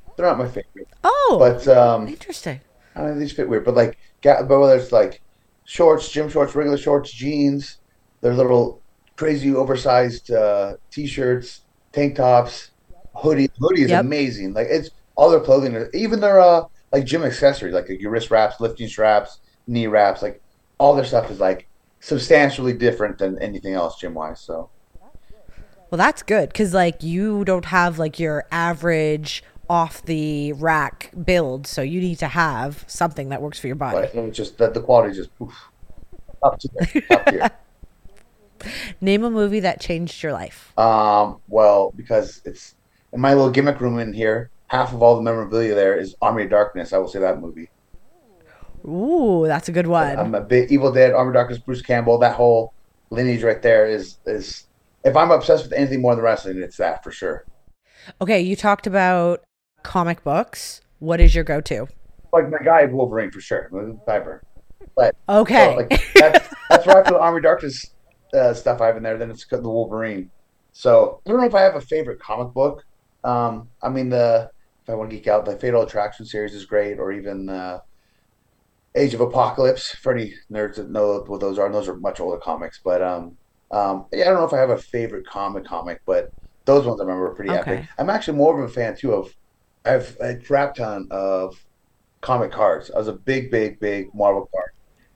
Oh, but interesting. I don't know, these fit weird, but like, whether it's like shorts, gym shorts, regular shorts, jeans, their little crazy oversized t-shirts, tank tops, hoodie is amazing. Like it's all their clothing, even their like gym accessories, like your wrist wraps, lifting straps, knee wraps, like all their stuff is like substantially different than anything else gym wise. So, well, that's good because like you don't have like your average off the rack build, so you need to have something that works for your body. Right. And it's just that the quality is just up here. Name a movie that changed your life. Well, because it's in my little gimmick room in here, half of all the memorabilia there is Army of Darkness. I will say that movie. Ooh, that's a good one. I'm a bit Evil Dead, Army of Darkness, Bruce Campbell. That whole lineage right there is if I'm obsessed with anything more than wrestling, it's that for sure. Okay, you talked about comic books. What is your go-to? Like my guy Wolverine for sure, Diver. But okay, so, like, that's where I feel the Army of Darkness. Stuff I have in there, then it's the Wolverine. So I don't know if I have a favorite comic book. If I want to geek out, the Fatal Attraction series is great, or even Age of Apocalypse for any nerds that know what those are. And those are much older comics, but I don't know if I have a favorite comic, but those ones I remember are pretty epic. I'm actually more of a fan too of. I have a crap ton of comic cards. I was a big Marvel card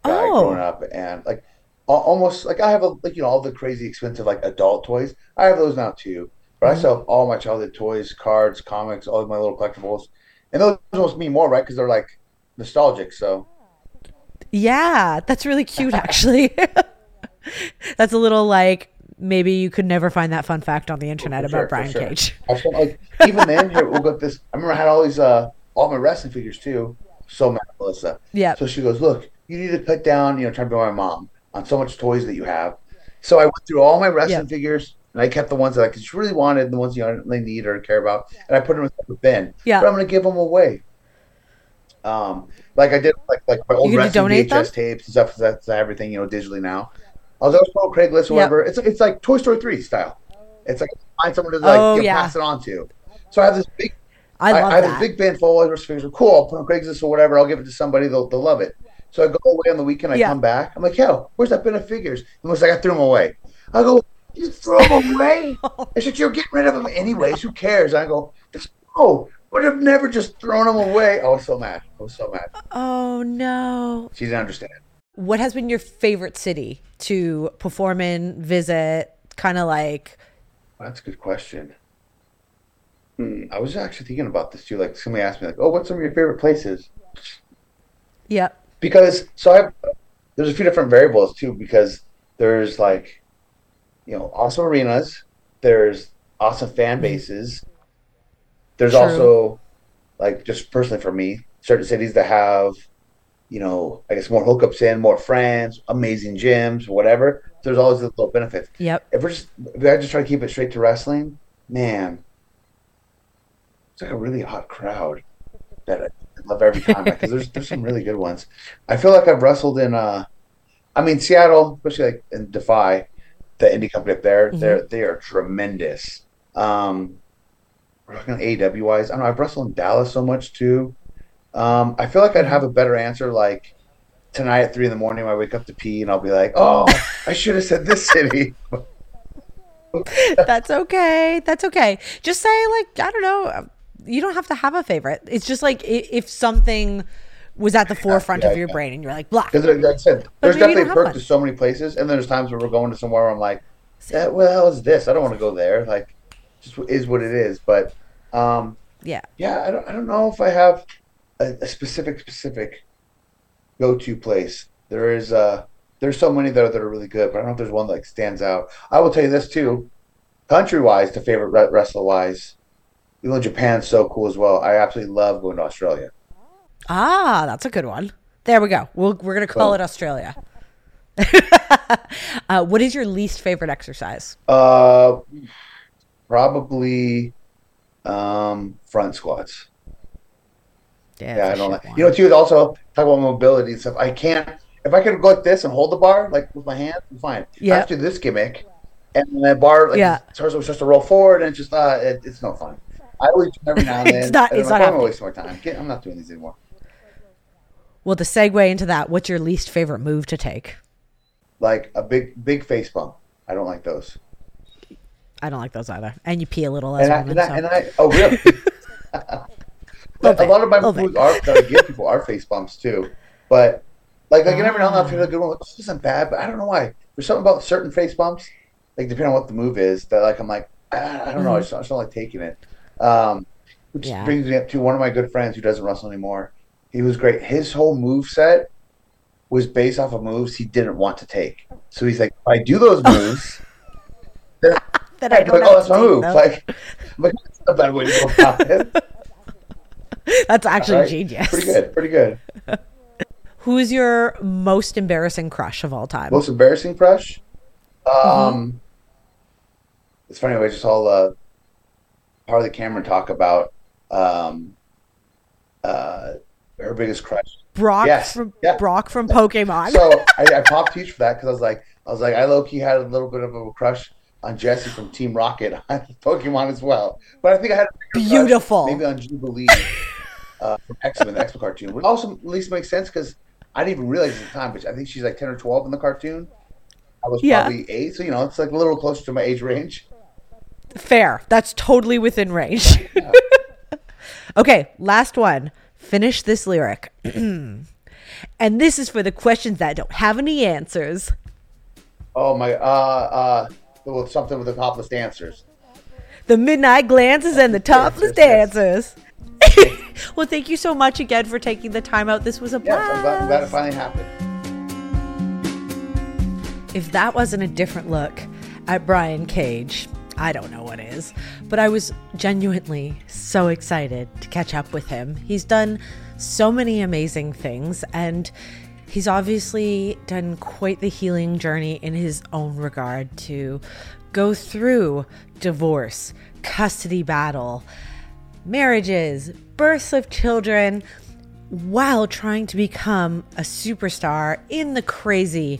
guy growing up, and like. Almost like I have all the crazy expensive like adult toys. I have those now too. But I still have all my childhood toys, cards, comics, all of my little collectibles, and those almost mean more, right? Because they're like nostalgic. So yeah, that's really cute, actually. That's a little like maybe you could never find that fun fact on the internet about Brian Cage. I felt like even then here we'll get this. I remember I had all these all my wrestling figures too. So mad at Melissa. Yeah. So she goes, look, you need to cut down. Trying to be my mom. On so much toys that you have. So I went through all my wrestling figures and I kept the ones that I just really wanted and the ones you really need or care about. Yeah. And I put them in a bin. Yeah. But I'm going to give them away. Like I did like my old wrestling VHS tapes and stuff. That's everything, digitally now. I was also on Craigslist or whatever. It's like Toy Story 3 style. It's like find someone to pass it on to. So I have this big bin full of wrestling figures. Cool, I'll put on Craigslist or whatever. I'll give it to somebody. They'll love it. So I go away on the weekend. I come back. I'm like, yo, where's that bin of figures? And was like, I threw them away. I go, you throw them away? I said, you're getting rid of them anyways. Who cares? I go, oh, would have never just thrown him away. I was so mad. Oh, no. She didn't understand. What has been your favorite city to perform in, visit, kind of like? That's a good question. I was actually thinking about this too. Like somebody asked me, like, "Oh, what's some of your favorite places?" Yeah. Because there's a few different variables too. Because there's like, you know, awesome arenas. There's awesome fan bases. There's also, like, just personally for me, certain cities that have, you know, I guess more hookups in, more friends, amazing gyms, whatever. There's always a little benefit. Yep. If I just try to keep it straight to wrestling, man, it's like a really hot crowd that I love every time, because like, there's some really good ones. I feel like I've wrestled in, Seattle, especially like in Defy, the indie company up there. Mm-hmm. They are tremendous. We're talking AEW wise. I don't know. I've wrestled in Dallas so much too. I feel like I'd have a better answer like tonight at 3 a.m. when I wake up to pee and I'll be like, oh, I should have said this city. That's okay. Just say like, I don't know. You don't have to have a favorite. It's just like if something was at the forefront of your brain and you're like, blah. Because like I said, there's definitely a perk to so many places. And then there's times where we're going to somewhere where I'm like, what the hell is this? I don't want to go there. Like, just is what it is. But I don't know if I have a specific go-to place. There's so many that are really good, but I don't know if there's one that like stands out. I will tell you this too, country-wise, to favorite wrestler-wise, you know, Japan's so cool as well. I absolutely love going to Australia. Ah, that's a good one. There we go. We're gonna call it Australia. What is your least favorite exercise? Probably front squats. Yeah, I don't like. You know, too, also talk about mobility and stuff. I can't. If I could go like this and hold the bar like with my hands, I'm fine. Yeah. I have to do this gimmick, and the bar starts to roll forward, and it's just it's no fun. I always do every now and then. I'm not wasting more time. I'm not doing these anymore. Well, to segue into that, what's your least favorite move to take? Like a big face bump. I don't like those. I don't like those either. And you pee a little as well. Oh, really? A lot of my moves that I give people are face bumps too. But like every now and then I feel like a good one. This isn't bad, but I don't know why. There's something about certain face bumps, like depending on what the move is, that like I'm like, I don't know. I just don't like taking it. Which brings me up to one of my good friends who doesn't wrestle anymore. He was great. His whole move set was based off of moves he didn't want to take. So he's like, if I do those moves, then I don't like, that's my move. Like, that's not a bad way to go about it. That's actually genius. Pretty good. Who is your most embarrassing crush of all time? Most embarrassing crush? It's funny. I just saw Harley Cameron talk about her biggest crush. Brock from Pokemon. So I popped huge for that because I was like, I low-key had a little bit of a crush on Jesse from Team Rocket on Pokemon as well. But I think I had a beautiful crush, maybe on Jubilee. From X-Men, the X-Men cartoon, which also at least makes sense because I didn't even realize at the time, but I think she's like 10 or 12 in the cartoon. I was probably 8, so, you know, it's like a little closer to my age range. Fair. That's totally within range. Yeah. Okay, last one. Finish this lyric. And this is for the questions that don't have any answers. Oh, my. Something with the topless dancers. The midnight glances and the topless dancers. Well, thank you so much again for taking the time out. This was a blast. Yes, I'm glad it finally happened. If that wasn't a different look at Brian Cage, I don't know what is. But I was genuinely so excited to catch up with him. He's done so many amazing things, and he's obviously done quite the healing journey in his own regard to go through divorce, custody battle, marriages, births of children, while trying to become a superstar in the crazy,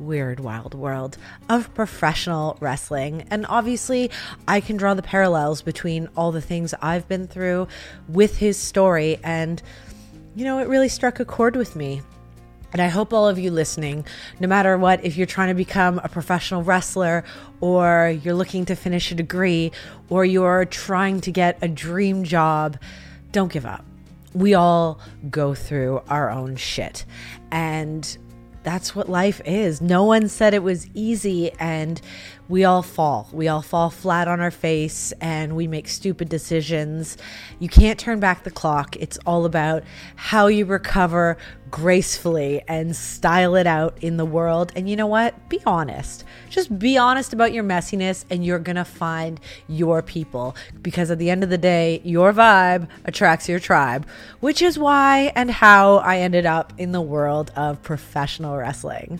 weird, wild world of professional wrestling. And obviously, I can draw the parallels between all the things I've been through with his story. And, you know, it really struck a chord with me. And I hope all of you listening, no matter what, if you're trying to become a professional wrestler, or you're looking to finish a degree, or you're trying to get a dream job, don't give up. We all go through our own shit. And that's what life is. No one said it was easy, and we all fall. We all fall flat on our face, and we make stupid decisions. You can't turn back the clock. It's all about how you recover gracefully and style it out in the world. And you know what? Be honest. Just be honest about your messiness, and you're going to find your people, because at the end of the day, your vibe attracts your tribe, which is why and how I ended up in the world of professional wrestling.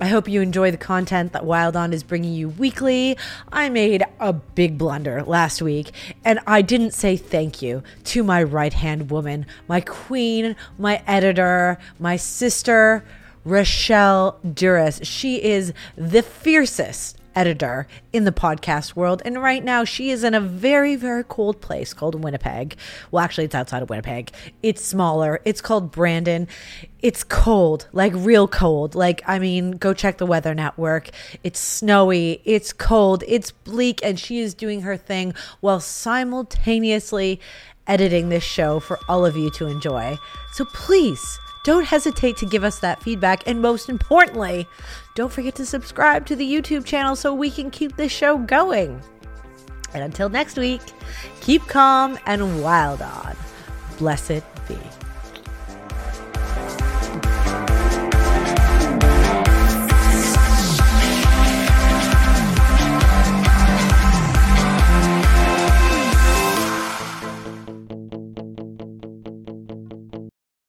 I hope you enjoy the content that Wilde On is bringing you weekly. I made a big blunder last week, and I didn't say thank you to my right-hand woman, my queen, my editor, my sister, Rochelle Duras. She is the fiercest editor in the podcast world, and right now she is in a very, very cold place called Winnipeg. Well, actually, it's outside of Winnipeg. It's smaller. It's called Brandon. It's cold, like real cold. Like, I mean, go check the Weather Network. It's snowy. It's cold. It's bleak, and she is doing her thing while simultaneously editing this show for all of you to enjoy. So please, don't hesitate to give us that feedback. And most importantly, don't forget to subscribe to the YouTube channel so we can keep this show going. And until next week, keep calm and wild on. Blessed be.